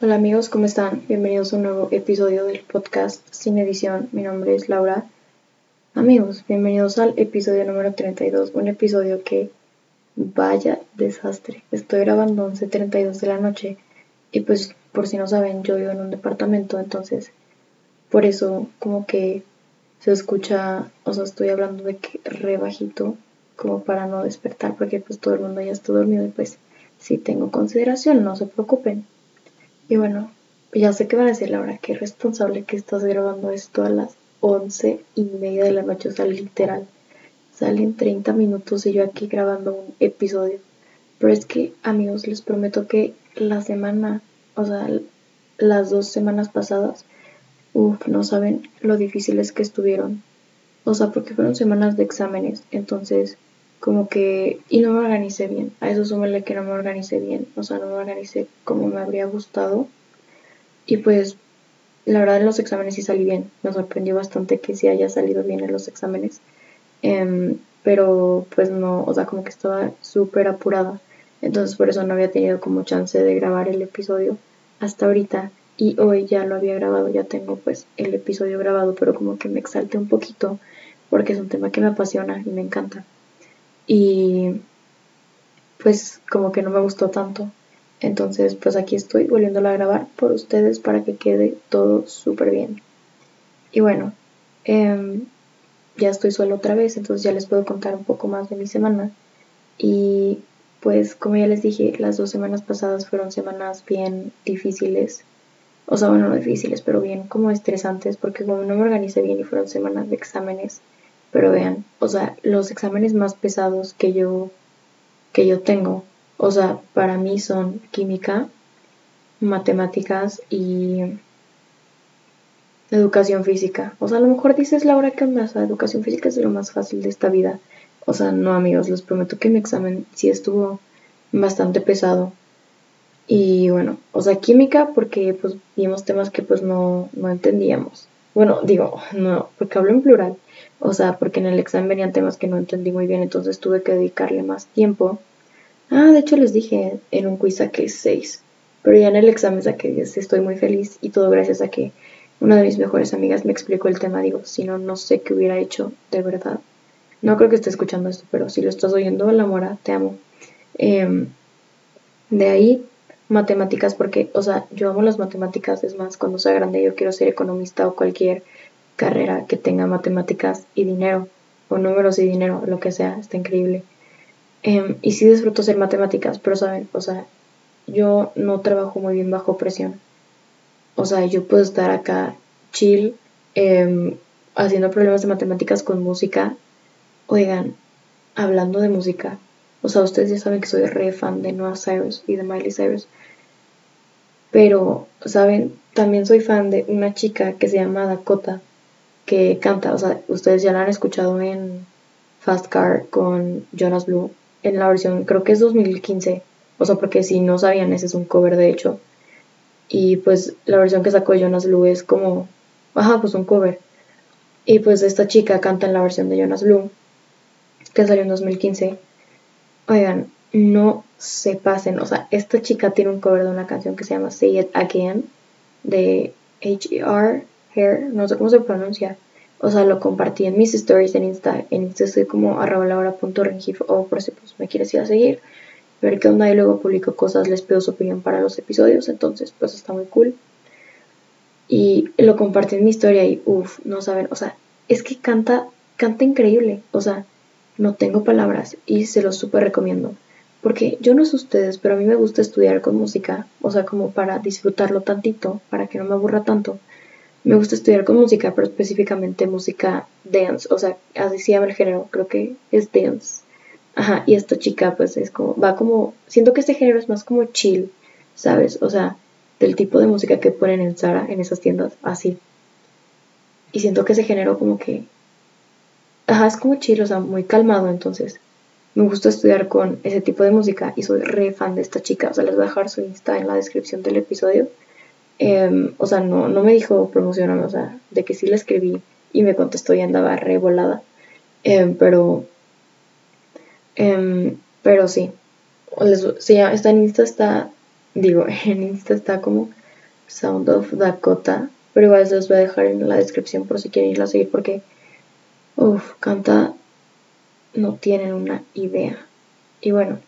Hola amigos, ¿cómo están? Bienvenidos a un nuevo episodio del podcast Sin Edición. Mi nombre es Laura. Amigos, bienvenidos al episodio número 32, un episodio que vaya desastre. Estoy grabando 11:32 de la noche y pues por si no saben, yo vivo en un departamento, entonces por eso como que se escucha, o sea, estoy hablando de que re bajito como para no despertar porque pues todo el mundo ya está dormido y pues sí tengo consideración, no se preocupen. Y bueno, ya sé que van a decir, Laura, qué responsable que estás grabando esto a las 11:30 de la noche. O sea, literal, salen 30 minutos y yo aquí grabando un episodio. Pero es que, amigos, les prometo que la semana, o sea, las 2 semanas pasadas, no saben lo difíciles que estuvieron. O sea, porque fueron semanas de exámenes, entonces como que, y no me organicé bien, a eso súmale que no me organicé bien, o sea, no me organicé como me habría gustado, y pues, la verdad en los exámenes sí salí bien, me sorprendió bastante que sí haya salido bien en los exámenes, pero pues no, o sea, como que estaba súper apurada, entonces por eso no había tenido como chance de grabar el episodio hasta ahorita, y hoy ya lo había grabado, ya tengo pues el episodio grabado, pero como que me exalté un poquito, porque es un tema que me apasiona y me encanta. Y pues como que no me gustó tanto. Entonces pues aquí estoy volviéndola a grabar por ustedes para que quede todo súper bien. Y bueno, ya estoy sola otra vez, entonces ya les puedo contar un poco más de mi semana. Y pues como ya les dije, las 2 semanas pasadas fueron semanas bien difíciles. O sea, bueno, no difíciles, pero bien como estresantes porque como no me organicé bien y fueron semanas de exámenes. Pero vean, o sea, los exámenes más pesados que yo tengo, o sea, para mí son química, matemáticas y educación física. O sea, a lo mejor dices, Laura, ¿qué onda? O sea, educación física es lo más fácil de esta vida. O sea, no, amigos, les prometo que mi examen sí estuvo bastante pesado. Y bueno, o sea, química porque pues vimos temas que pues no entendíamos. Bueno, digo, no, porque hablo en plural. O sea, porque en el examen venían temas que no entendí muy bien, entonces tuve que dedicarle más tiempo. Ah, de hecho les dije, en un quiz saqué 6, pero ya en el examen saqué 10, estoy muy feliz y todo gracias a que una de mis mejores amigas me explicó el tema. Digo, si no, no sé qué hubiera hecho, de verdad. No creo que esté escuchando esto, pero si lo estás oyendo, la mora, te amo. De ahí, matemáticas, porque, o sea, yo amo las matemáticas, es más, cuando sea grande yo quiero ser economista o cualquier carrera que tenga matemáticas y dinero, o números y dinero, lo que sea, está increíble. Y sí disfruto hacer matemáticas, pero saben, o sea, yo no trabajo muy bien bajo presión. O sea, yo puedo estar acá chill, haciendo problemas de matemáticas con música. Oigan, hablando de música, o sea, ustedes ya saben que soy re fan de Noah Cyrus y de Miley Cyrus. Pero, saben, también soy fan de una chica que se llama Dakota, que canta, o sea, ustedes ya la han escuchado en Fast Car con Jonas Blue, en la versión, creo que es 2015, o sea, porque si no sabían, ese es un cover de hecho, y pues la versión que sacó Jonas Blue es como, ajá, pues un cover, y pues esta chica canta en la versión de Jonas Blue, que salió en 2015, oigan, no se pasen, o sea, esta chica tiene un cover de una canción que se llama Say It Again, de H.E.R., no sé cómo se pronuncia. O sea, lo compartí en mis stories en Insta. En Insta estoy como @laura.regi o por si pues me quieres ir a seguir, ver qué onda y luego publico cosas, les pido su opinión para los episodios, entonces pues está muy cool. Y lo compartí en mi historia y no saben, o sea, es que canta increíble, o sea, no tengo palabras y se los súper recomiendo. Porque yo no sé ustedes, pero a mí me gusta estudiar con música, o sea, como para disfrutarlo tantito, para que no me aburra tanto. Me gusta estudiar con música, pero específicamente música dance, o sea, así se llama el género, creo que es dance. Ajá, y esta chica pues es como, va como, siento que este género es más como chill, ¿sabes? O sea, del tipo de música que ponen en Zara, en esas tiendas, así. Y siento que ese género como que, ajá, es como chill, o sea, muy calmado, entonces. Me gusta estudiar con ese tipo de música y soy re fan de esta chica, o sea, les voy a dejar su Insta en la descripción del episodio. O sea, no me dijo promocioname, o sea, de que sí la escribí y me contestó y andaba re volada, pero sí, está en Insta, está como Sound of Dakota, pero igual se los voy a dejar en la descripción por si quieren irla a seguir, porque canta, no tienen una idea. Y bueno,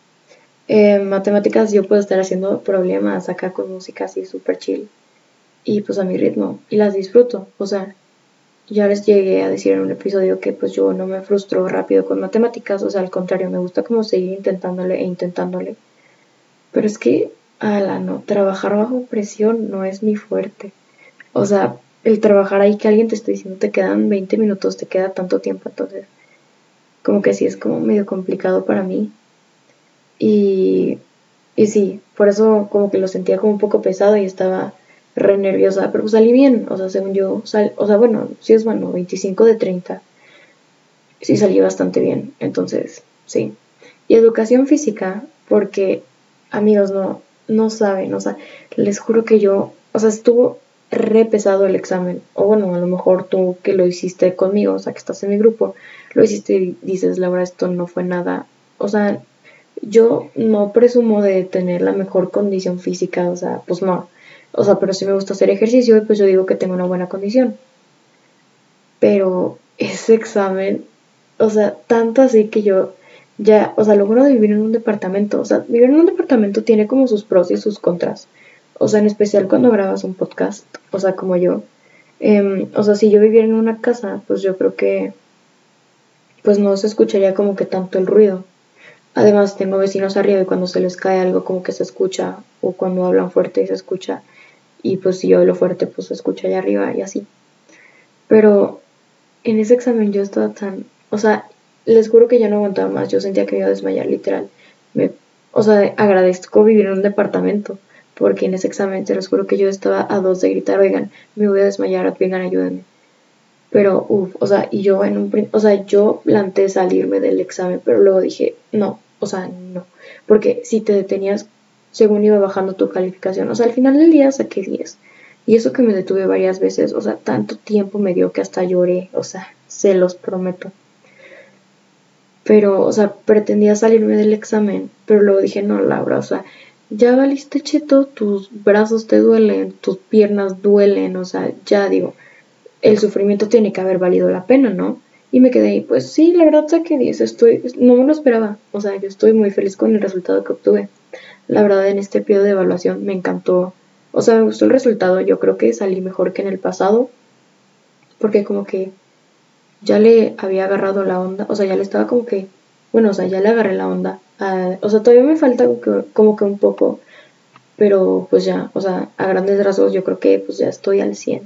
matemáticas yo puedo estar haciendo problemas acá con música así súper chill y pues a mi ritmo, y las disfruto. O sea, ya les llegué a decir en un episodio que pues yo no me frustro rápido con matemáticas, o sea, al contrario, me gusta como seguir intentándole, pero es que, trabajar bajo presión no es mi fuerte. O sea, el trabajar ahí que alguien te está diciendo te quedan 20 minutos, te queda tanto tiempo, entonces como que sí es como medio complicado para mí. Y sí, por eso como que lo sentía como un poco pesado y estaba re nerviosa, pero pues salí bien. O sea, según yo, sí es bueno, 25 de 30. Sí salí bastante bien, entonces, sí. Y educación física, porque, amigos, no saben, o sea, les juro que yo, o sea, estuvo re pesado el examen. O bueno, a lo mejor tú que lo hiciste conmigo, o sea, que estás en mi grupo, lo hiciste y dices, Laura, esto no fue nada. O sea, yo no presumo de tener la mejor condición física, o sea, pues no. O sea, pero sí me gusta hacer ejercicio y pues yo digo que tengo una buena condición. Pero ese examen, o sea, tanto así que yo ya, o sea, lo bueno de vivir en un departamento, o sea, vivir en un departamento tiene como sus pros y sus contras. O sea, en especial cuando grabas un podcast, o sea, como yo. O sea, si yo viviera en una casa, pues yo creo que pues no se escucharía como que tanto el ruido. Además, tengo vecinos arriba y cuando se les cae algo como que se escucha, o cuando hablan fuerte y se escucha, y pues si yo hablo fuerte pues se escucha allá arriba y así. Pero en ese examen yo estaba tan, o sea, les juro que ya no aguantaba más, yo sentía que me iba a desmayar literal. O sea, agradezco vivir en un departamento, porque en ese examen te los juro que yo estaba a dos de gritar, oigan, me voy a desmayar, vengan, ayúdenme. Pero, o sea, y yo yo planteé salirme del examen, pero luego dije, no, o sea, no. Porque si te detenías, según iba bajando tu calificación, o sea, al final del día saqué 10. Y eso que me detuve varias veces, o sea, tanto tiempo me dio que hasta lloré, o sea, se los prometo. Pero, o sea, pretendía salirme del examen, pero luego dije, no, Laura, o sea, ya valiste cheto, tus brazos te duelen, tus piernas duelen, o sea, ya digo, el sufrimiento tiene que haber valido la pena, ¿no? Y me quedé ahí, pues sí, la verdad saqué 10, no me lo esperaba, o sea, yo estoy muy feliz con el resultado que obtuve. La verdad, en este periodo de evaluación me encantó, o sea, me gustó el resultado, yo creo que salí mejor que en el pasado, porque como que ya le había agarrado la onda, o sea, ya le estaba como que, bueno, o sea, ya le agarré la onda, o sea, todavía me falta como que un poco, pero pues ya, o sea, a grandes rasgos yo creo que pues ya estoy al 100%.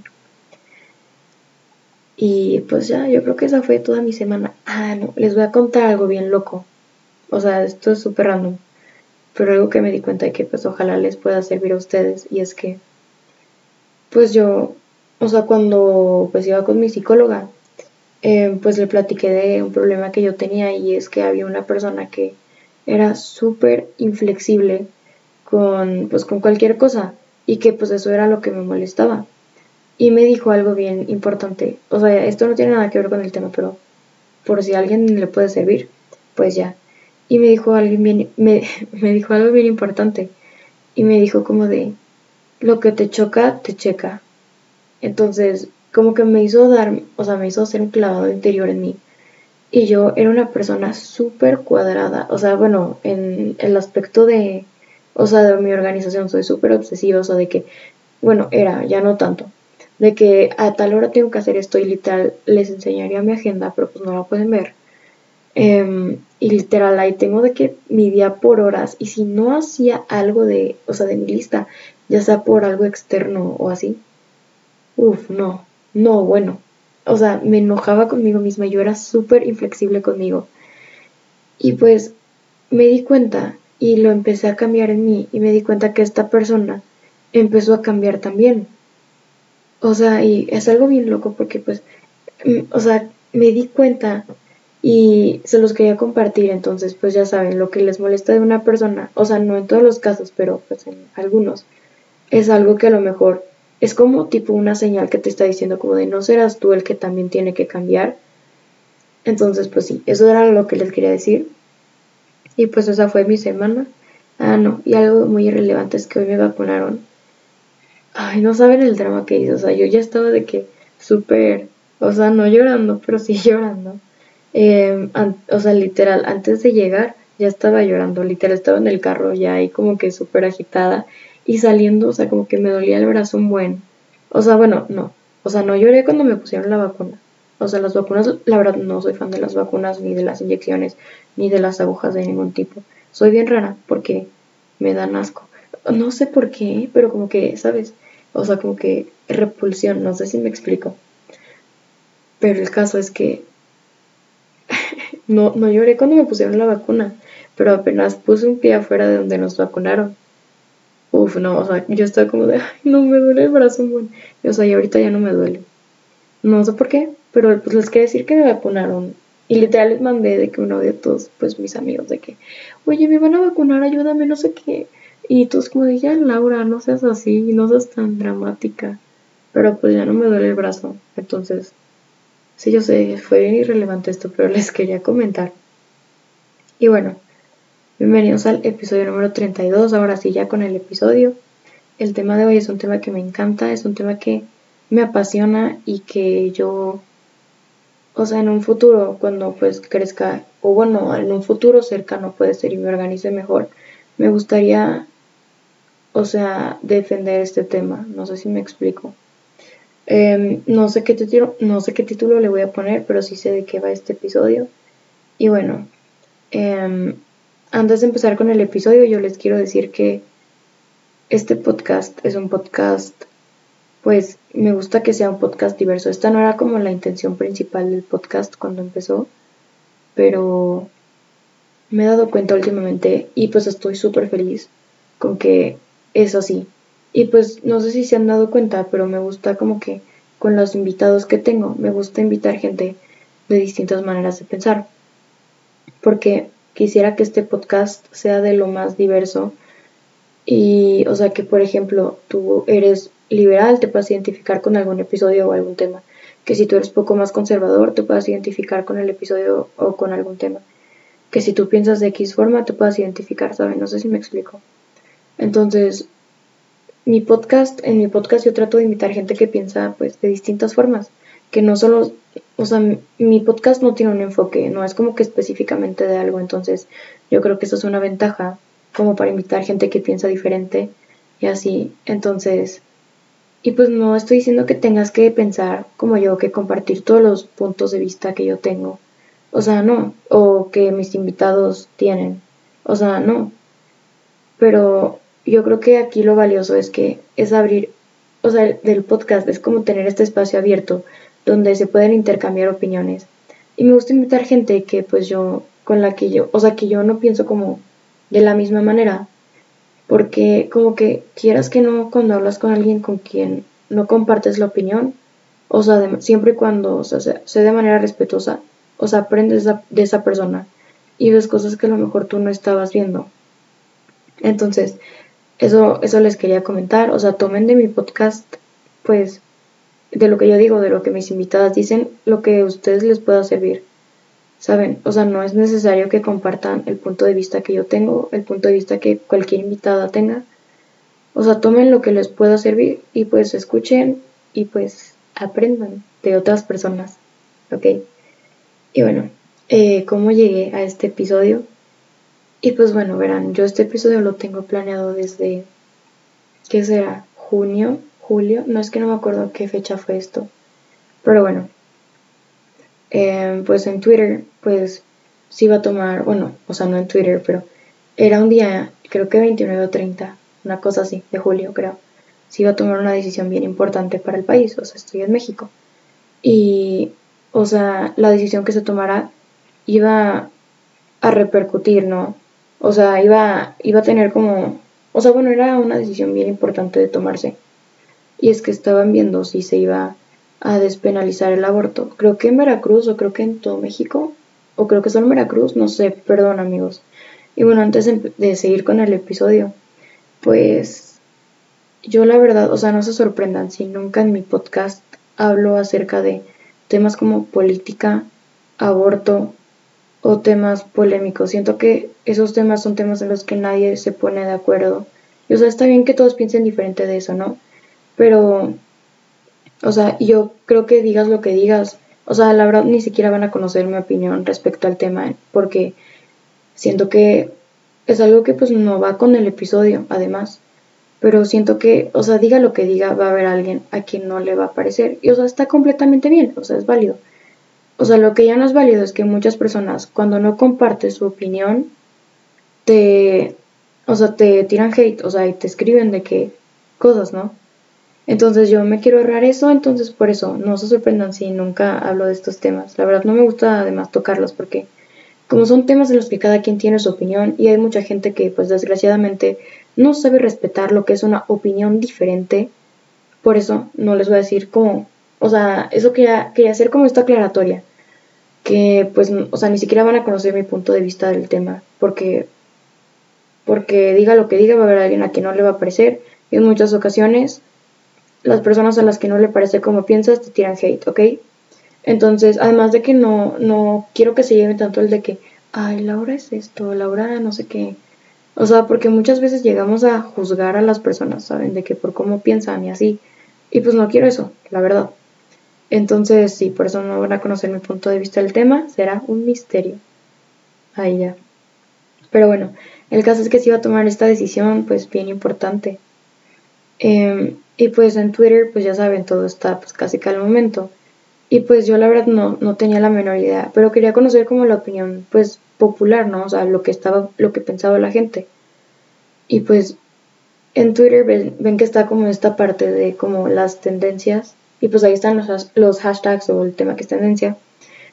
Y pues ya, yo creo que esa fue toda mi semana. No, les voy a contar algo bien loco. O sea, esto es súper random, pero algo que me di cuenta y que pues ojalá les pueda servir a ustedes. Y es que, pues yo, o sea, cuando pues iba con mi psicóloga, pues le platiqué de un problema que yo tenía. Y es que había una persona que era súper inflexible con cualquier cosa. Y que pues eso era lo que me molestaba. Y me dijo algo bien importante. O sea, esto no tiene nada que ver con el tema, pero por si a alguien le puede servir, pues ya. Y me dijo algo bien importante. Y me dijo como de, lo que te choca, te checa. Entonces, como que me hizo hacer un clavado interior en mí. Y yo era una persona súper cuadrada. O sea, bueno, en el aspecto de, o sea, de mi organización soy súper obsesiva. O sea, de que, bueno, era, ya no tanto. De que a tal hora tengo que hacer esto y literal les enseñaría mi agenda, pero pues no la pueden ver. Y literal ahí tengo de que mi día por horas, y si no hacía algo de, o sea, de mi lista, ya sea por algo externo o así, no, bueno. O sea, me enojaba conmigo misma, yo era súper inflexible conmigo. Y pues me di cuenta y lo empecé a cambiar en mí, y me di cuenta que esta persona empezó a cambiar también. O sea, y es algo bien loco porque pues, o sea, me di cuenta y se los quería compartir. Entonces, pues ya saben, lo que les molesta de una persona, o sea, no en todos los casos, pero pues en algunos, es algo que a lo mejor es como tipo una señal que te está diciendo como de, no serás tú el que también tiene que cambiar. Entonces, pues sí, eso era lo que les quería decir. Y pues esa fue mi semana. Y algo muy irrelevante es que hoy me vacunaron. Ay, no saben el drama que hice. O sea, yo ya estaba de que súper, o sea, no llorando, pero sí llorando. O sea, literal, antes de llegar ya estaba llorando, literal, estaba en el carro ya ahí como que súper agitada. Y saliendo, o sea, como que me dolía el brazo un buen. O sea, bueno, no. O sea, no lloré cuando me pusieron la vacuna. O sea, las vacunas, la verdad, no soy fan de las vacunas, ni de las inyecciones, ni de las agujas de ningún tipo. Soy bien rara porque me dan asco. No sé por qué, pero como que, ¿sabes? O sea, como que repulsión, no sé si me explico. Pero el caso es que no lloré cuando me pusieron la vacuna, pero apenas puse un pie afuera de donde nos vacunaron. Uf, no, o sea, yo estaba como de, ay, no me duele el brazo, bueno. O sea, y ahorita ya no me duele. No sé por qué, pero pues les quería decir que me vacunaron. Y literal les mandé de que un audio a todos, pues, mis amigos, de que, oye, me van a vacunar, ayúdame, no sé qué. Y todos como de, ya, Laura, no seas así, no seas tan dramática. Pero pues ya no me duele el brazo. Entonces, sí, yo sé, fue bien irrelevante esto, pero les quería comentar. Y bueno, bienvenidos al episodio número 32, ahora sí ya con el episodio. El tema de hoy es un tema que me encanta, es un tema que me apasiona y que yo... O sea, en un futuro, cuando pues crezca, o bueno, en un futuro cercano puede ser y me organice mejor, me gustaría, o sea, defender este tema. No sé si me explico. No sé qué título le voy a poner, pero sí sé de qué va este episodio. Y bueno, antes de empezar con el episodio, yo les quiero decir que este podcast es un podcast... Pues me gusta que sea un podcast diverso. Esta no era como la intención principal del podcast cuando empezó, pero me he dado cuenta últimamente y pues estoy súper feliz con que es así. Y pues no sé si se han dado cuenta, pero me gusta como que con los invitados que tengo, me gusta invitar gente de distintas maneras de pensar. Porque quisiera que este podcast sea de lo más diverso y, o sea, que por ejemplo tú eres... liberal, te puedes identificar con algún episodio o algún tema, que si tú eres poco más conservador te puedas identificar con el episodio o con algún tema, que si tú piensas de X forma te puedas identificar, ¿saben? No sé si me explico. Entonces, en mi podcast yo trato de invitar gente que piensa pues de distintas formas, que no solo, o sea, mi podcast no tiene un enfoque, no es como que específicamente de algo, entonces yo creo que eso es una ventaja como para invitar gente que piensa diferente y así, entonces... Y pues no estoy diciendo que tengas que pensar como yo, que compartir todos los puntos de vista que yo tengo. O sea, no. O que mis invitados tienen. O sea, no. Pero yo creo que aquí lo valioso es que es abrir... O sea, del podcast es como tener este espacio abierto donde se pueden intercambiar opiniones. Y me gusta invitar gente que pues yo... con la que yo... O sea, que yo no pienso como de la misma manera. Porque como que quieras que no, cuando hablas con alguien con quien no compartes la opinión, o sea, siempre y cuando, o sea, sea de manera respetuosa, o sea, aprendes de esa persona y ves cosas que a lo mejor tú no estabas viendo. Entonces, eso les quería comentar. O sea, tomen de mi podcast, pues, de lo que yo digo, de lo que mis invitadas dicen, lo que a ustedes les pueda servir. ¿Saben? O sea, no es necesario que compartan el punto de vista que yo tengo, el punto de vista que cualquier invitada tenga. O sea, tomen lo que les pueda servir y pues escuchen y pues aprendan de otras personas. ¿Ok? Y bueno, ¿cómo llegué a este episodio? Y pues bueno, verán, yo este episodio lo tengo planeado desde... ¿Qué será? ¿Junio? ¿Julio? No, es que no me acuerdo qué fecha fue esto. Pero bueno... pues en Twitter, pues sí iba a tomar, bueno, o sea, no en Twitter, pero era un día, creo que 29 o 30, una cosa así, de julio, creo. Sí iba a tomar una decisión bien importante para el país, o sea, estoy en México. Y, o sea, la decisión que se tomara iba a repercutir, ¿no? O sea, iba a tener como, o sea, bueno, era una decisión bien importante de tomarse. Y es que estaban viendo si se iba a despenalizar el aborto, creo que en Veracruz o creo que en todo México o creo que solo en Veracruz, no sé, perdón amigos. Y bueno, antes de seguir con el episodio, pues yo la verdad, o sea, no se sorprendan si nunca en mi podcast hablo acerca de temas como política, aborto o temas polémicos. Siento que esos temas son temas en los que nadie se pone de acuerdo y, o sea, está bien que todos piensen diferente de eso, ¿no? Pero, o sea, yo creo que digas lo que digas, o sea, la verdad ni siquiera van a conocer mi opinión respecto al tema, porque siento que es algo que pues no va con el episodio, además. Pero siento que, o sea, diga lo que diga, va a haber alguien a quien no le va a parecer. Y, o sea, está completamente bien, o sea, es válido. O sea, lo que ya no es válido es que muchas personas, cuando no compartes su opinión, te tiran hate, o sea, y te escriben de qué cosas, ¿no? Entonces yo me quiero ahorrar eso, entonces por eso no se sorprendan si nunca hablo de estos temas. La verdad no me gusta además tocarlos porque como son temas en los que cada quien tiene su opinión y hay mucha gente que pues desgraciadamente no sabe respetar lo que es una opinión diferente, por eso no les voy a decir como, o sea, eso quería hacer como esta aclaratoria, que pues, o sea, ni siquiera van a conocer mi punto de vista del tema, porque diga lo que diga va a haber alguien a quien no le va a parecer y en muchas ocasiones las personas a las que no le parece como piensas te tiran hate, ¿ok? Entonces, además de que no quiero que se lleve tanto el de que, ay, Laura es esto, Laura no sé qué. O sea, porque muchas veces llegamos a juzgar a las personas, ¿saben? De que por cómo piensan y así. Y pues no quiero eso, la verdad. Entonces, sí, por eso no van a conocer mi punto de vista del tema. Será un misterio. Ahí ya. Pero bueno, el caso es que sí iba a tomar esta decisión, pues bien importante. Y pues en Twitter, pues ya saben, todo está pues casi que al momento. Y pues yo la verdad no tenía la menor idea, pero quería conocer como la opinión pues popular, ¿no? O sea, lo que pensaba la gente. Y pues en Twitter ven que está como esta parte de como las tendencias. Y pues ahí están los hashtags o el tema que es tendencia.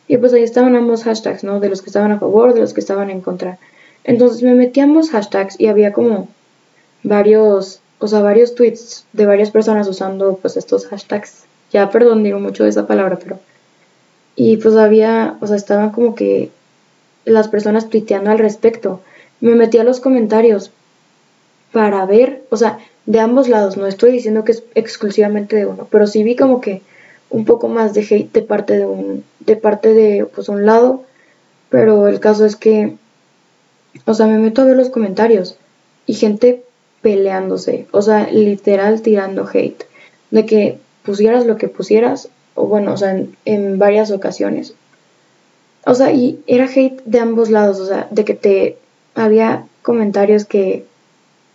Y pues ahí estaban ambos hashtags, ¿no? De los que estaban a favor, de los que estaban en contra. Entonces me metí a ambos hashtags y había como varios tweets de varias personas usando pues estos hashtags. Ya, perdón, digo mucho de esa palabra, pero... Y pues había, o sea, estaban como que las personas tuiteando al respecto. Me metí a los comentarios para ver, o sea, de ambos lados. No estoy diciendo que es exclusivamente de uno, pero sí vi como que un poco más de hate de parte de un lado. Pero el caso es que, o sea, me meto a ver los comentarios y gente peleándose, o sea, literal tirando hate, de que pusieras lo que pusieras, o bueno, o sea, en varias ocasiones, o sea, y era hate de ambos lados, o sea, de que había comentarios que,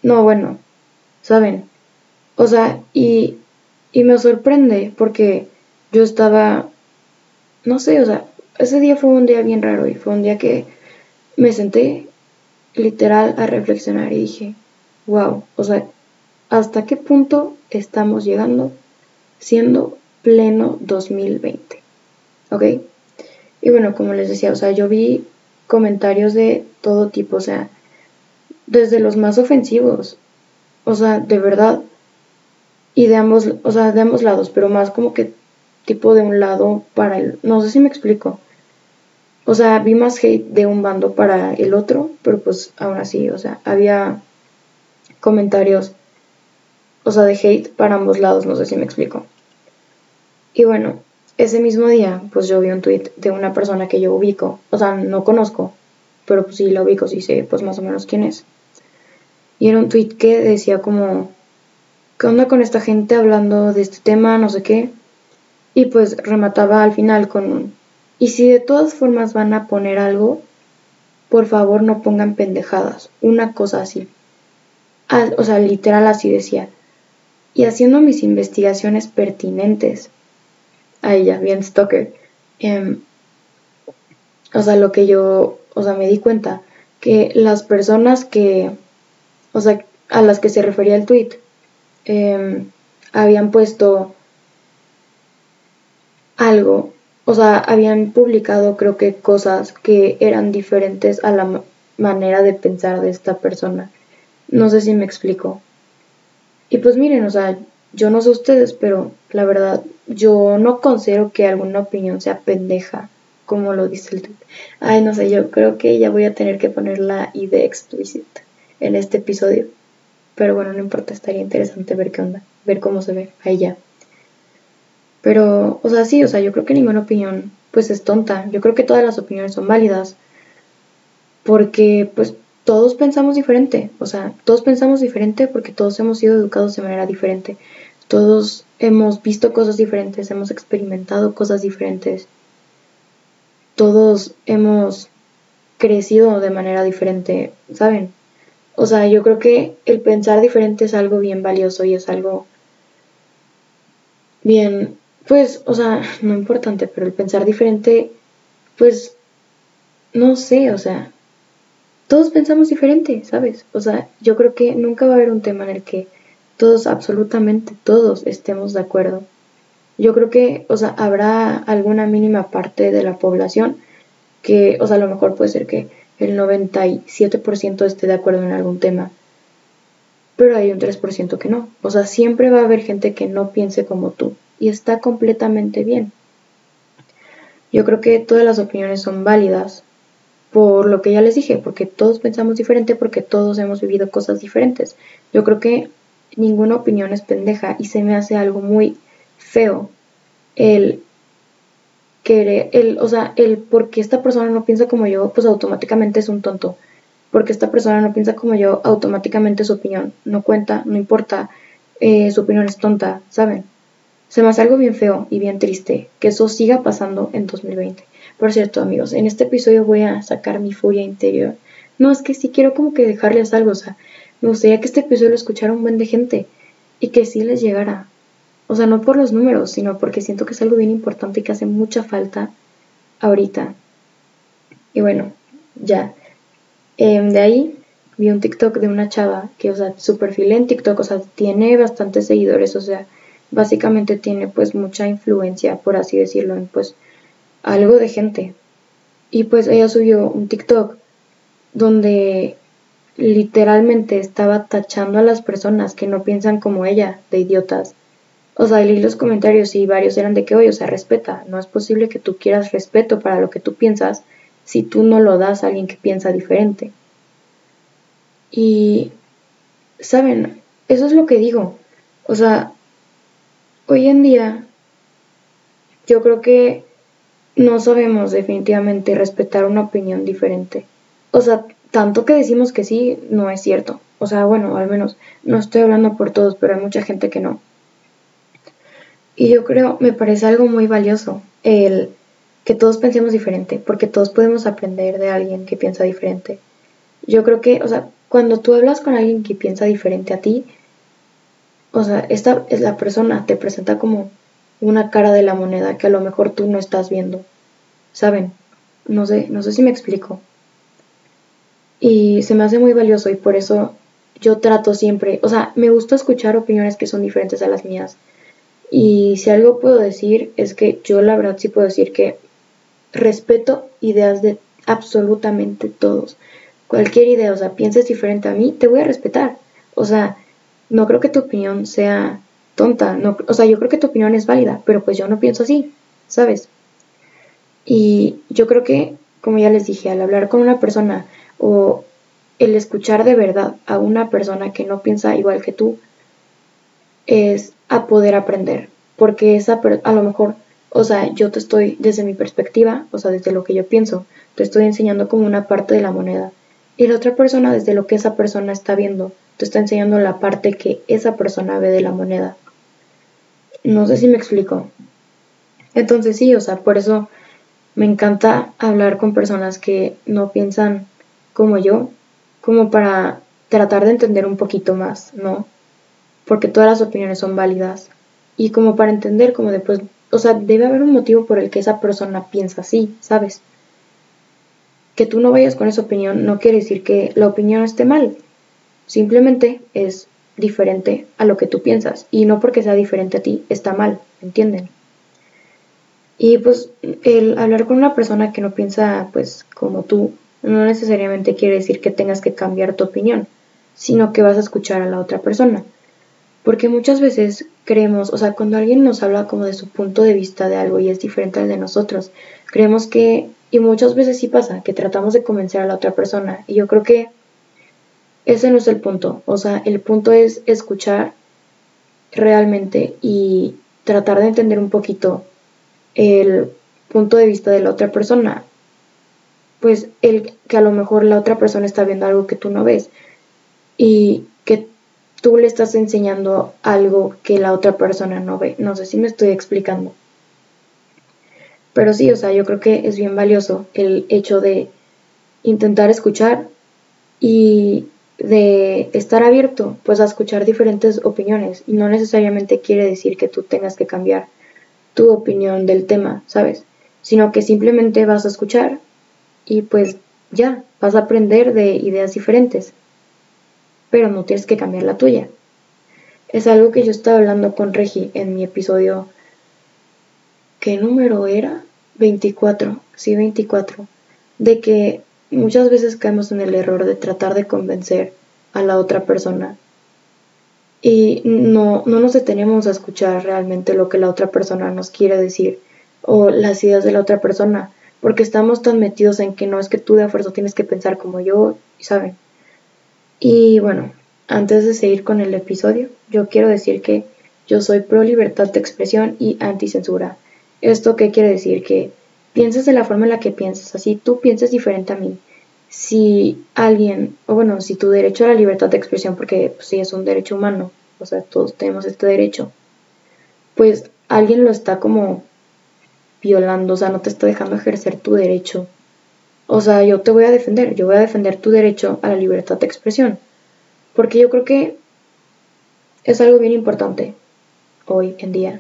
no, bueno, ¿saben? O sea, y me sorprende, porque yo estaba, no sé, o sea, ese día fue un día bien raro, y fue un día que me senté literal a reflexionar y dije, wow, o sea, ¿hasta qué punto estamos llegando siendo pleno 2020? ¿Ok? Y bueno, como les decía, o sea, yo vi comentarios de todo tipo, o sea, desde los más ofensivos, o sea, de verdad, y de ambos lados, pero más como que tipo de un lado para el... No sé si me explico. O sea, vi más hate de un bando para el otro, pero pues aún así, o sea, había comentarios, o sea, de hate para ambos lados, no sé si me explico. Y bueno, ese mismo día, pues yo vi un tweet de una persona que yo ubico, o sea, no conozco, pero pues sí la ubico, sí sé, pues más o menos quién es. Y era un tweet que decía como, ¿qué onda con esta gente hablando de este tema, no sé qué? Y pues remataba al final con un, y si de todas formas van a poner algo, por favor no pongan pendejadas, una cosa así. O sea, literal así decía. Y haciendo mis investigaciones pertinentes. Ahí ya, bien stalker. O sea, lo que yo... O sea, me di cuenta que las personas que... O sea, a las que se refería el tweet habían puesto algo. O sea, habían publicado, creo que cosas que eran diferentes a la manera de pensar de esta persona. No sé si me explico. Y pues miren, o sea, yo no sé ustedes, pero la verdad, yo no considero que alguna opinión sea pendeja, como lo dice el tweet. Ay, no sé, yo creo que ya voy a tener que poner la ID explícita en este episodio. Pero bueno, no importa, estaría interesante ver qué onda, ver cómo se ve, ahí ya. Pero, o sea, sí, o sea, yo creo que ninguna opinión, pues, es tonta. Yo creo que todas las opiniones son válidas. Porque, pues, todos pensamos diferente, o sea, todos pensamos diferente porque todos hemos sido educados de manera diferente. Todos hemos visto cosas diferentes, hemos experimentado cosas diferentes. Todos hemos crecido de manera diferente, ¿saben? O sea, yo creo que el pensar diferente es algo bien valioso y es algo bien, pues, o sea, no importante, pero el pensar diferente, pues, no sé, o sea, todos pensamos diferente, ¿sabes? O sea, yo creo que nunca va a haber un tema en el que todos, absolutamente todos, estemos de acuerdo. Yo creo que, o sea, habrá alguna mínima parte de la población que, o sea, a lo mejor puede ser que el 97% esté de acuerdo en algún tema, pero hay un 3% que no. O sea, siempre va a haber gente que no piense como tú, y está completamente bien. Yo creo que todas las opiniones son válidas, por lo que ya les dije, porque todos pensamos diferente, porque todos hemos vivido cosas diferentes. Yo creo que ninguna opinión es pendeja, y se me hace algo muy feo el querer, o sea, el porque esta persona no piensa como yo, pues automáticamente es un tonto. Porque esta persona no piensa como yo, automáticamente su opinión no cuenta, no importa, su opinión es tonta, ¿saben? Se me hace algo bien feo y bien triste que eso siga pasando en 2020. Por cierto, amigos, en este episodio voy a sacar mi furia interior. No, es que sí quiero como que dejarles algo, o sea, me gustaría que este episodio lo escuchara un buen de gente y que sí les llegara. O sea, no por los números, sino porque siento que es algo bien importante y que hace mucha falta ahorita. Y bueno, ya. De ahí vi un TikTok de una chava que, o sea, su perfil en TikTok, o sea, tiene bastantes seguidores, o sea, básicamente tiene pues mucha influencia, por así decirlo, en pues algo de gente. Y pues ella subió un TikTok donde literalmente estaba tachando a las personas que no piensan como ella de idiotas. O sea, leí los comentarios y varios eran de que, oye, o sea, respeta. No es posible que tú quieras respeto para lo que tú piensas si tú no lo das a alguien que piensa diferente. Y, ¿saben? Eso es lo que digo. O sea, hoy en día yo creo que no sabemos definitivamente respetar una opinión diferente. O sea, tanto que decimos que sí, no es cierto. O sea, bueno, al menos no estoy hablando por todos, pero hay mucha gente que no. Y yo creo, me parece algo muy valioso el que todos pensemos diferente, porque todos podemos aprender de alguien que piensa diferente. Yo creo que, o sea, cuando tú hablas con alguien que piensa diferente a ti, o sea, esta es la persona, te presenta como una cara de la moneda que a lo mejor tú no estás viendo, ¿saben? No sé si me explico. Y se me hace muy valioso y por eso yo trato siempre, o sea, me gusta escuchar opiniones que son diferentes a las mías. Y si algo puedo decir es que yo la verdad sí puedo decir que respeto ideas de absolutamente todos. Cualquier idea, o sea, pienses diferente a mí, te voy a respetar. O sea, no creo que tu opinión sea tonta, no, o sea, yo creo que tu opinión es válida, pero pues yo no pienso así, ¿sabes? Y yo creo que, como ya les dije, al hablar con una persona o el escuchar de verdad a una persona que no piensa igual que tú, es a poder aprender, porque esa a lo mejor, o sea, yo te estoy desde mi perspectiva, o sea, desde lo que yo pienso, te estoy enseñando como una parte de la moneda, y la otra persona desde lo que esa persona está viendo, te está enseñando la parte que esa persona ve de la moneda. No sé si me explico. Entonces sí, o sea, por eso me encanta hablar con personas que no piensan como yo, como para tratar de entender un poquito más, ¿no? Porque todas las opiniones son válidas, y como para entender, como después, o sea, debe haber un motivo por el que esa persona piensa así, ¿sabes? Que tú no vayas con esa opinión no quiere decir que la opinión esté mal, simplemente es diferente a lo que tú piensas, y no porque sea diferente a ti está mal, ¿entienden? Y pues el hablar con una persona que no piensa pues como tú, no necesariamente quiere decir que tengas que cambiar tu opinión, sino que vas a escuchar a la otra persona. Porque muchas veces creemos, o sea, cuando alguien nos habla como de su punto de vista de algo y es diferente al de nosotros, creemos que, y muchas veces sí pasa, que tratamos de convencer a la otra persona. Y yo creo que ese no es el punto. O sea, el punto es escuchar realmente y tratar de entender un poquito el punto de vista de la otra persona. Pues el que a lo mejor la otra persona está viendo algo que tú no ves. Y que tú le estás enseñando algo que la otra persona no ve. No sé si me estoy explicando. Pero sí, o sea, yo creo que es bien valioso el hecho de intentar escuchar y de estar abierto, pues, a escuchar diferentes opiniones. Y no necesariamente quiere decir que tú tengas que cambiar tu opinión del tema, ¿sabes? Sino que simplemente vas a escuchar y pues ya, vas a aprender de ideas diferentes. Pero no tienes que cambiar la tuya. Es algo que yo estaba hablando con Regi en mi episodio... ¿Qué número era? 24. Sí, 24. De que muchas veces caemos en el error de tratar de convencer a la otra persona. Y no nos detenemos a escuchar realmente lo que la otra persona nos quiere decir. O las ideas de la otra persona. Porque estamos tan metidos en que no es que tú de a fuerza tienes que pensar como yo, ¿saben? Y bueno, antes de seguir con el episodio, yo quiero decir que yo soy pro libertad de expresión y anticensura. ¿Esto qué quiere decir? Que pienses de la forma en la que piensas, así tú pienses diferente a mí. Si alguien, o bueno, si tu derecho a la libertad de expresión, porque pues, sí es un derecho humano, o sea, todos tenemos este derecho, pues alguien lo está como violando, o sea, no te está dejando ejercer tu derecho. O sea, yo voy a defender tu derecho a la libertad de expresión. Porque yo creo que es algo bien importante hoy en día.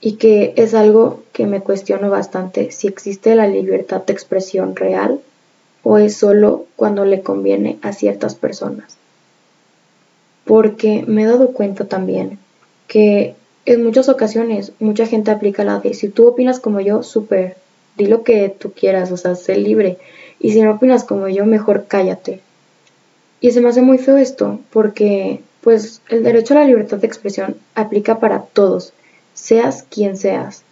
Y que es algo que me cuestiono bastante, si existe la libertad de expresión real o es solo cuando le conviene a ciertas personas. Porque me he dado cuenta también que en muchas ocasiones mucha gente aplica la de si tú opinas como yo, súper, di lo que tú quieras, o sea, sé libre. Y si no opinas como yo, mejor cállate. Y se me hace muy feo esto porque pues el derecho a la libertad de expresión aplica para todos. Seas quien seas.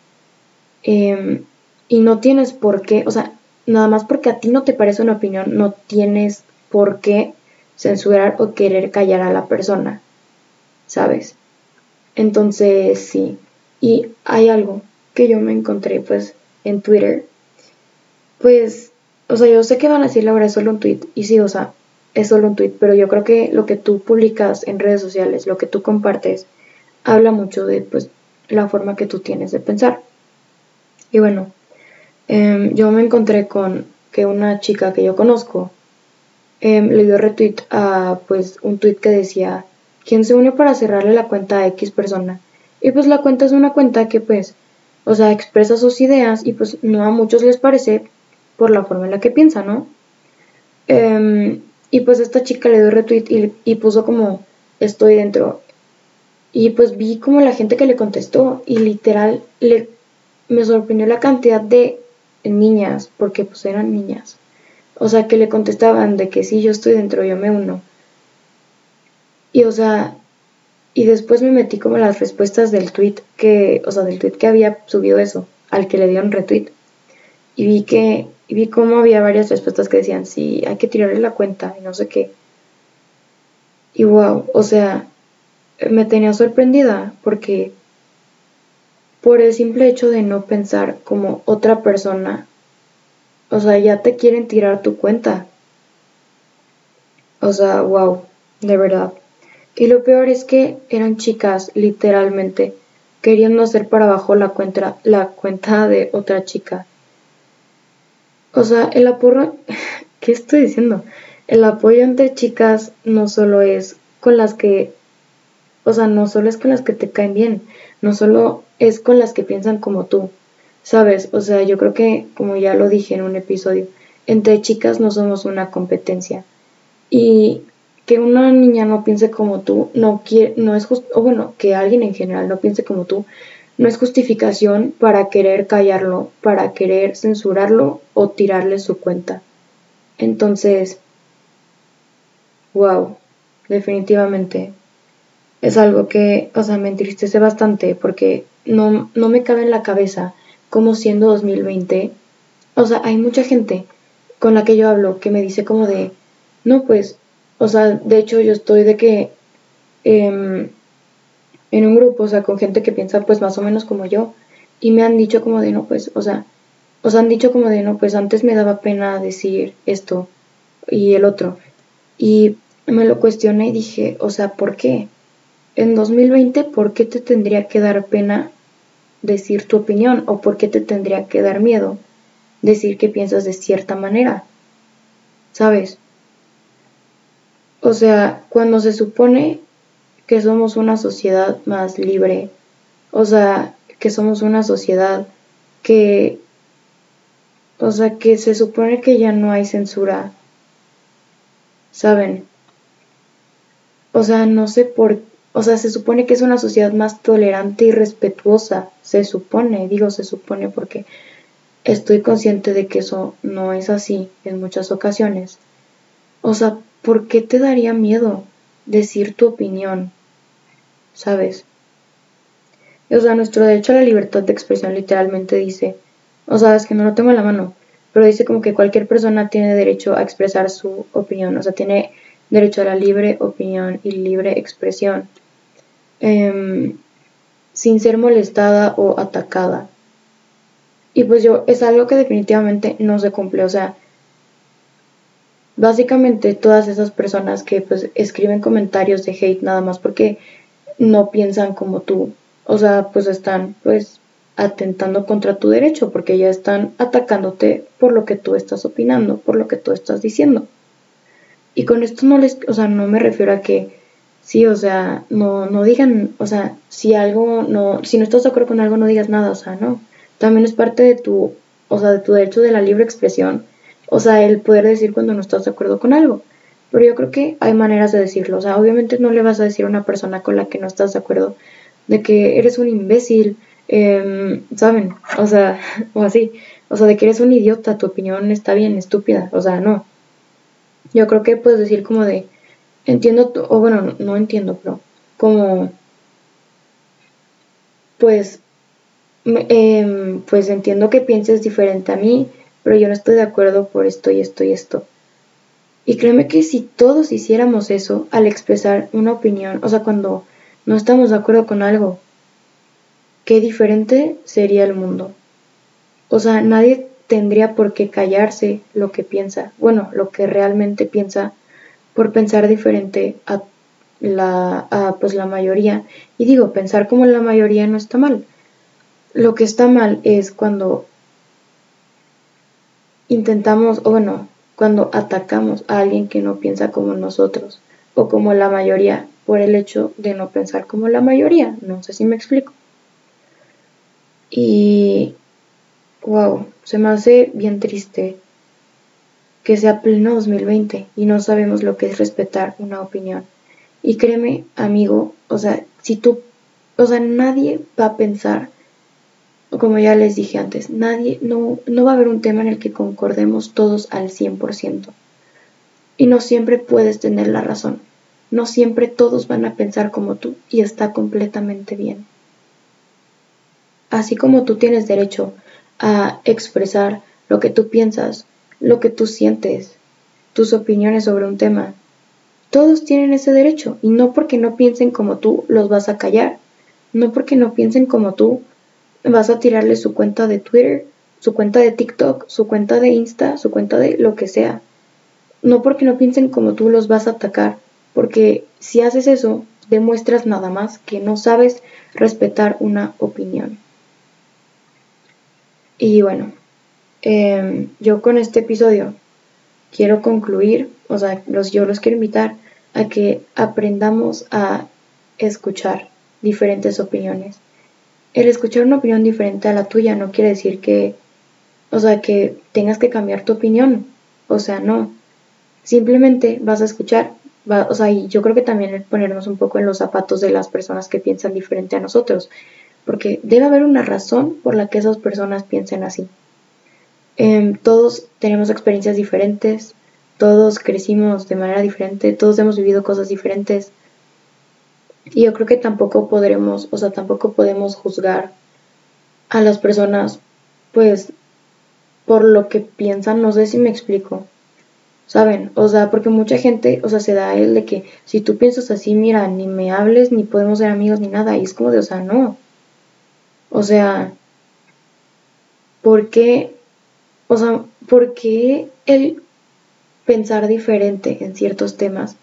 Y no tienes por qué, o sea, nada más porque a ti no te parece una opinión, no tienes por qué censurar o querer callar a la persona, ¿sabes? Entonces, sí. Y hay algo que yo me encontré, pues, en Twitter. Pues, o sea, yo sé que van a decir, Laura, es solo un tweet. Y sí, o sea, es solo un tweet. Pero yo creo que lo que tú publicas en redes sociales, lo que tú compartes, habla mucho de, pues, la forma que tú tienes de pensar. Y bueno, yo me encontré con que una chica que yo conozco le dio retweet a pues un tweet que decía ¿quién se une para cerrarle la cuenta a X persona? Y pues la cuenta es una cuenta que pues, o sea, expresa sus ideas y pues no a muchos les parece por la forma en la que piensa, ¿no? Y pues esta chica le dio retweet y puso como estoy dentro. Y pues vi como la gente que le contestó y literal me sorprendió la cantidad de niñas, porque pues eran niñas. O sea, que le contestaban de que sí, yo estoy dentro, yo me uno. Y o sea, y después me metí como las respuestas del tweet que, o sea, del tweet que había subido eso, al que le dieron retweet. Y vi como había varias respuestas que decían, sí, hay que tirarle la cuenta y no sé qué. Y wow, o sea... me tenía sorprendida porque por el simple hecho de no pensar como otra persona, o sea, ya te quieren tirar tu cuenta. O sea, wow, de verdad. Y lo peor es que eran chicas literalmente queriendo hacer para abajo la cuenta de otra chica. O sea, el apoyo, ¿qué estoy diciendo? El apoyo entre chicas no solo es con las que... o sea, no solo es con las que te caen bien, no solo es con las que piensan como tú, ¿sabes? O sea, yo creo que, como ya lo dije en un episodio, entre chicas no somos una competencia. Y que una niña no piense como tú, no es justo, o bueno, que alguien en general no piense como tú, no es justificación para querer callarlo, para querer censurarlo o tirarle su cuenta. Entonces, wow, definitivamente... es algo que, o sea, me entristece bastante porque no me cabe en la cabeza como siendo 2020. O sea, hay mucha gente con la que yo hablo que me dice como de, no pues, o sea, de hecho yo estoy de que en un grupo, o sea, con gente que piensa pues más o menos como yo. Y me han dicho como de, no pues, o sea, han dicho como de, no pues, antes me daba pena decir esto y el otro. Y me lo cuestioné y dije, o sea, ¿por qué? En 2020, ¿por qué te tendría que dar pena decir tu opinión? ¿O por qué te tendría que dar miedo decir que piensas de cierta manera? ¿Sabes? O sea, cuando se supone que somos una sociedad más libre, o sea, que somos una sociedad que, o sea, que se supone que ya no hay censura, ¿saben? O sea, no sé por, o sea, se supone que es una sociedad más tolerante y respetuosa, se supone, digo se supone porque estoy consciente de que eso no es así en muchas ocasiones. O sea, ¿por qué te daría miedo decir tu opinión? ¿Sabes? O sea, nuestro derecho a la libertad de expresión literalmente dice, o sea, es que no lo tengo en la mano, pero dice como que cualquier persona tiene derecho a expresar su opinión, o sea, tiene derecho a la libre opinión y libre expresión, sin ser molestada o atacada. Y pues yo, es algo que definitivamente no se cumple, o sea, básicamente todas esas personas que pues escriben comentarios de hate nada más porque no piensan como tú, o sea, pues están pues atentando contra tu derecho porque ya están atacándote por lo que tú estás opinando, por lo que tú estás diciendo. Y con esto no les, o sea, no me refiero a que sí, o sea, no digan, o sea, si algo no, si no estás de acuerdo con algo no digas nada, o sea, no. También es parte de tu, o sea, de tu derecho de la libre expresión, o sea, el poder decir cuando no estás de acuerdo con algo. Pero yo creo que hay maneras de decirlo, o sea, obviamente no le vas a decir a una persona con la que no estás de acuerdo de que eres un imbécil, ¿saben? O sea, o así, o sea, de que eres un idiota, tu opinión está bien estúpida, o sea, no. Yo creo que puedes decir como de, entiendo, o bueno, no entiendo, pero como, pues entiendo que pienses diferente a mí, pero yo no estoy de acuerdo por esto y esto y esto. Y créeme que si todos hiciéramos eso al expresar una opinión, o sea, cuando no estamos de acuerdo con algo, qué diferente sería el mundo. O sea, nadie tendría por qué callarse lo que piensa, bueno, lo que realmente piensa, por pensar diferente a la mayoría. Y digo, pensar como la mayoría no está mal. Lo que está mal es cuando intentamos, o bueno, cuando atacamos a alguien que no piensa como nosotros o como la mayoría por el hecho de no pensar como la mayoría. No sé si me explico. Y wow, se me hace bien triste que sea pleno 2020 y no sabemos lo que es respetar una opinión. Y créeme, amigo, o sea, si tú, o sea, nadie va a pensar, como ya les dije antes, nadie, no va a haber un tema en el que concordemos todos al 100%. Y no siempre puedes tener la razón. No siempre todos van a pensar como tú y está completamente bien. Así como tú tienes derecho a expresar lo que tú piensas, lo que tú sientes, tus opiniones sobre un tema. Todos tienen ese derecho y no porque no piensen como tú los vas a callar. No porque no piensen como tú vas a tirarle su cuenta de Twitter, su cuenta de TikTok, su cuenta de Insta, su cuenta de lo que sea. No porque no piensen como tú los vas a atacar, porque si haces eso, demuestras nada más que no sabes respetar una opinión. Y bueno, yo con este episodio quiero concluir, o sea, yo los quiero invitar a que aprendamos a escuchar diferentes opiniones. El escuchar una opinión diferente a la tuya no quiere decir que, o sea, que tengas que cambiar tu opinión, o sea, no. Simplemente vas a escuchar, o sea, y yo creo que también ponernos un poco en los zapatos de las personas que piensan diferente a nosotros, porque debe haber una razón por la que esas personas piensen así. Todos tenemos experiencias diferentes, todos crecimos de manera diferente, todos hemos vivido cosas diferentes. Y yo creo que tampoco podemos juzgar a las personas, pues, por lo que piensan, no sé si me explico, ¿saben? O sea, porque mucha gente, o sea, se da el de que si tú piensas así, mira, ni me hables, ni podemos ser amigos, ni nada, y es como de, o sea, no. O sea, ¿por qué el pensar diferente en ciertos temas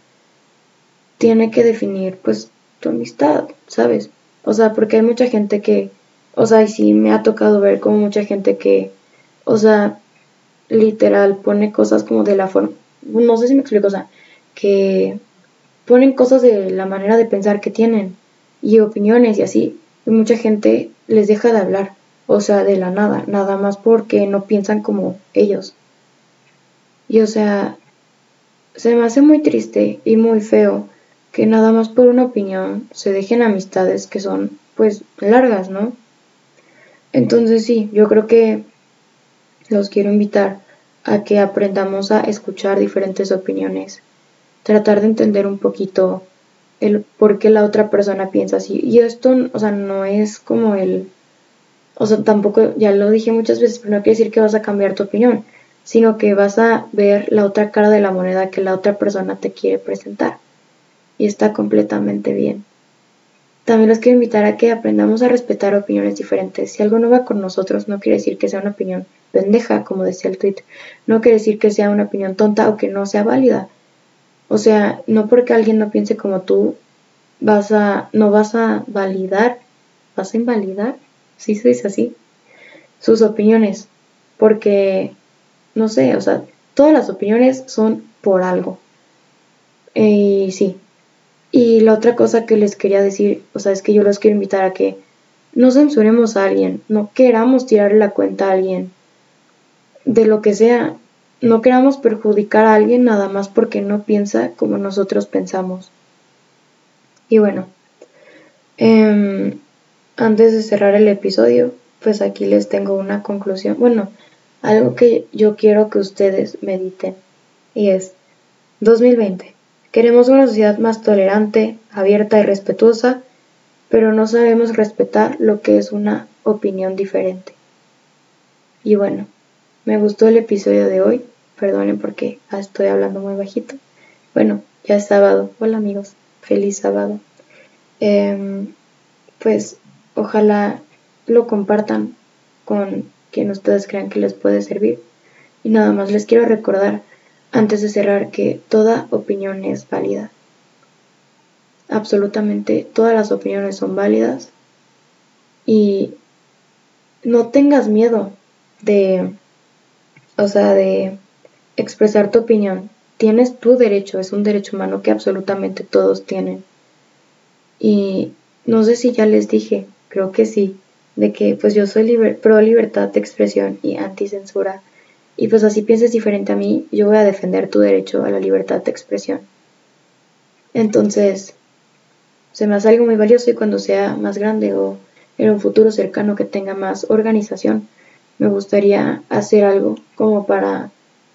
tiene que definir, pues, tu amistad, ¿sabes? O sea, porque hay mucha gente que, o sea, y sí me ha tocado ver como mucha gente que, o sea, literal pone cosas como de la forma, no sé si me explico, o sea, que ponen cosas de la manera de pensar que tienen y opiniones y así, y mucha gente les deja de hablar, o sea, de la nada, nada más porque no piensan como ellos. Y o sea, se me hace muy triste y muy feo que nada más por una opinión se dejen amistades que son, pues, largas, ¿no? Entonces sí, yo creo que los quiero invitar a que aprendamos a escuchar diferentes opiniones, tratar de entender un poquito el por qué la otra persona piensa así. Y esto, o sea, no es como el... O sea, tampoco, ya lo dije muchas veces, pero no quiere decir que vas a cambiar tu opinión, sino que vas a ver la otra cara de la moneda que la otra persona te quiere presentar. Y está completamente bien. También los quiero invitar a que aprendamos a respetar opiniones diferentes. Si algo no va con nosotros, no quiere decir que sea una opinión pendeja, como decía el tweet. No quiere decir que sea una opinión tonta o que no sea válida. O sea, no porque alguien no piense como tú, vas a invalidar, ¿sí se dice así?, sus opiniones. Porque, no sé, o sea, todas las opiniones son por algo. Y sí. Y la otra cosa que les quería decir, o sea, es que yo los quiero invitar a que no censuremos a alguien, no queramos tirarle la cuenta a alguien, de lo que sea. No queramos perjudicar a alguien nada más porque no piensa como nosotros pensamos. Y bueno, antes de cerrar el episodio, pues aquí les tengo una conclusión. Bueno, algo que yo quiero que ustedes mediten. Y es, 2020, queremos una sociedad más tolerante, abierta y respetuosa, pero no sabemos respetar lo que es una opinión diferente. Y bueno, me gustó el episodio de hoy, perdonen porque estoy hablando muy bajito. Bueno, ya es sábado, hola amigos, feliz sábado. Pues ojalá lo compartan con quien ustedes crean que les puede servir. Y nada más les quiero recordar, antes de cerrar, que toda opinión es válida. Absolutamente todas las opiniones son válidas. Y no tengas miedo de... O sea, de expresar tu opinión. Tienes tu derecho, es un derecho humano que absolutamente todos tienen. Y no sé si ya les dije, creo que sí, de que pues yo soy pro libertad de expresión y anticensura. Y pues así pienses diferente a mí, yo voy a defender tu derecho a la libertad de expresión. Entonces, se me hace algo muy valioso y cuando sea más grande o en un futuro cercano que tenga más organización, me gustaría hacer algo como para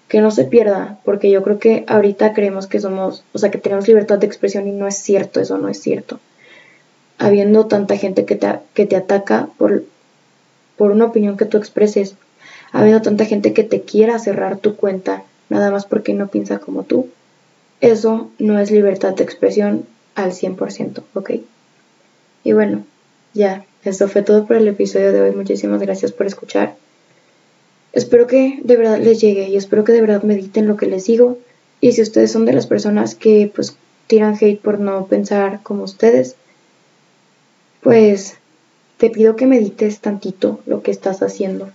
que no se pierda, porque yo creo que ahorita creemos que somos, o sea, que tenemos libertad de expresión y no es cierto, eso no es cierto. Habiendo tanta gente que te ataca por una opinión que tú expreses, habiendo tanta gente que te quiera cerrar tu cuenta nada más porque no piensa como tú, eso no es libertad de expresión al 100%, ¿ok? Y bueno, ya, esto fue todo por el episodio de hoy. Muchísimas gracias por escuchar. Espero que de verdad les llegue y espero que de verdad mediten lo que les digo. Y si ustedes son de las personas que pues tiran hate por no pensar como ustedes, pues te pido que medites tantito lo que estás haciendo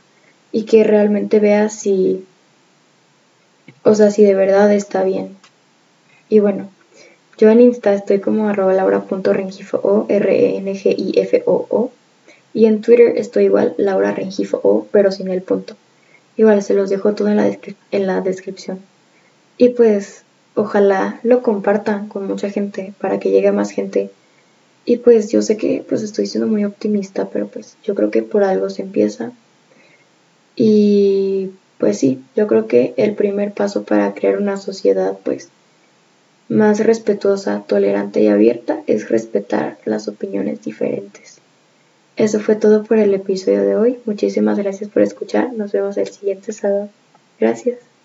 y que realmente veas si, o sea, si de verdad está bien. Y bueno, yo en Insta estoy como @laura.rengifoo, RENGIFOO, y en Twitter estoy igual, Laura Rengifoo, pero sin el punto. Igual se los dejo todo en la descripción. Y pues ojalá lo compartan con mucha gente para que llegue a más gente. Y pues yo sé que pues estoy siendo muy optimista, pero pues yo creo que por algo se empieza. Y pues sí, yo creo que el primer paso para crear una sociedad pues más respetuosa, tolerante y abierta es respetar las opiniones diferentes. Eso fue todo por el episodio de hoy. Muchísimas gracias por escuchar. Nos vemos el siguiente sábado. Gracias.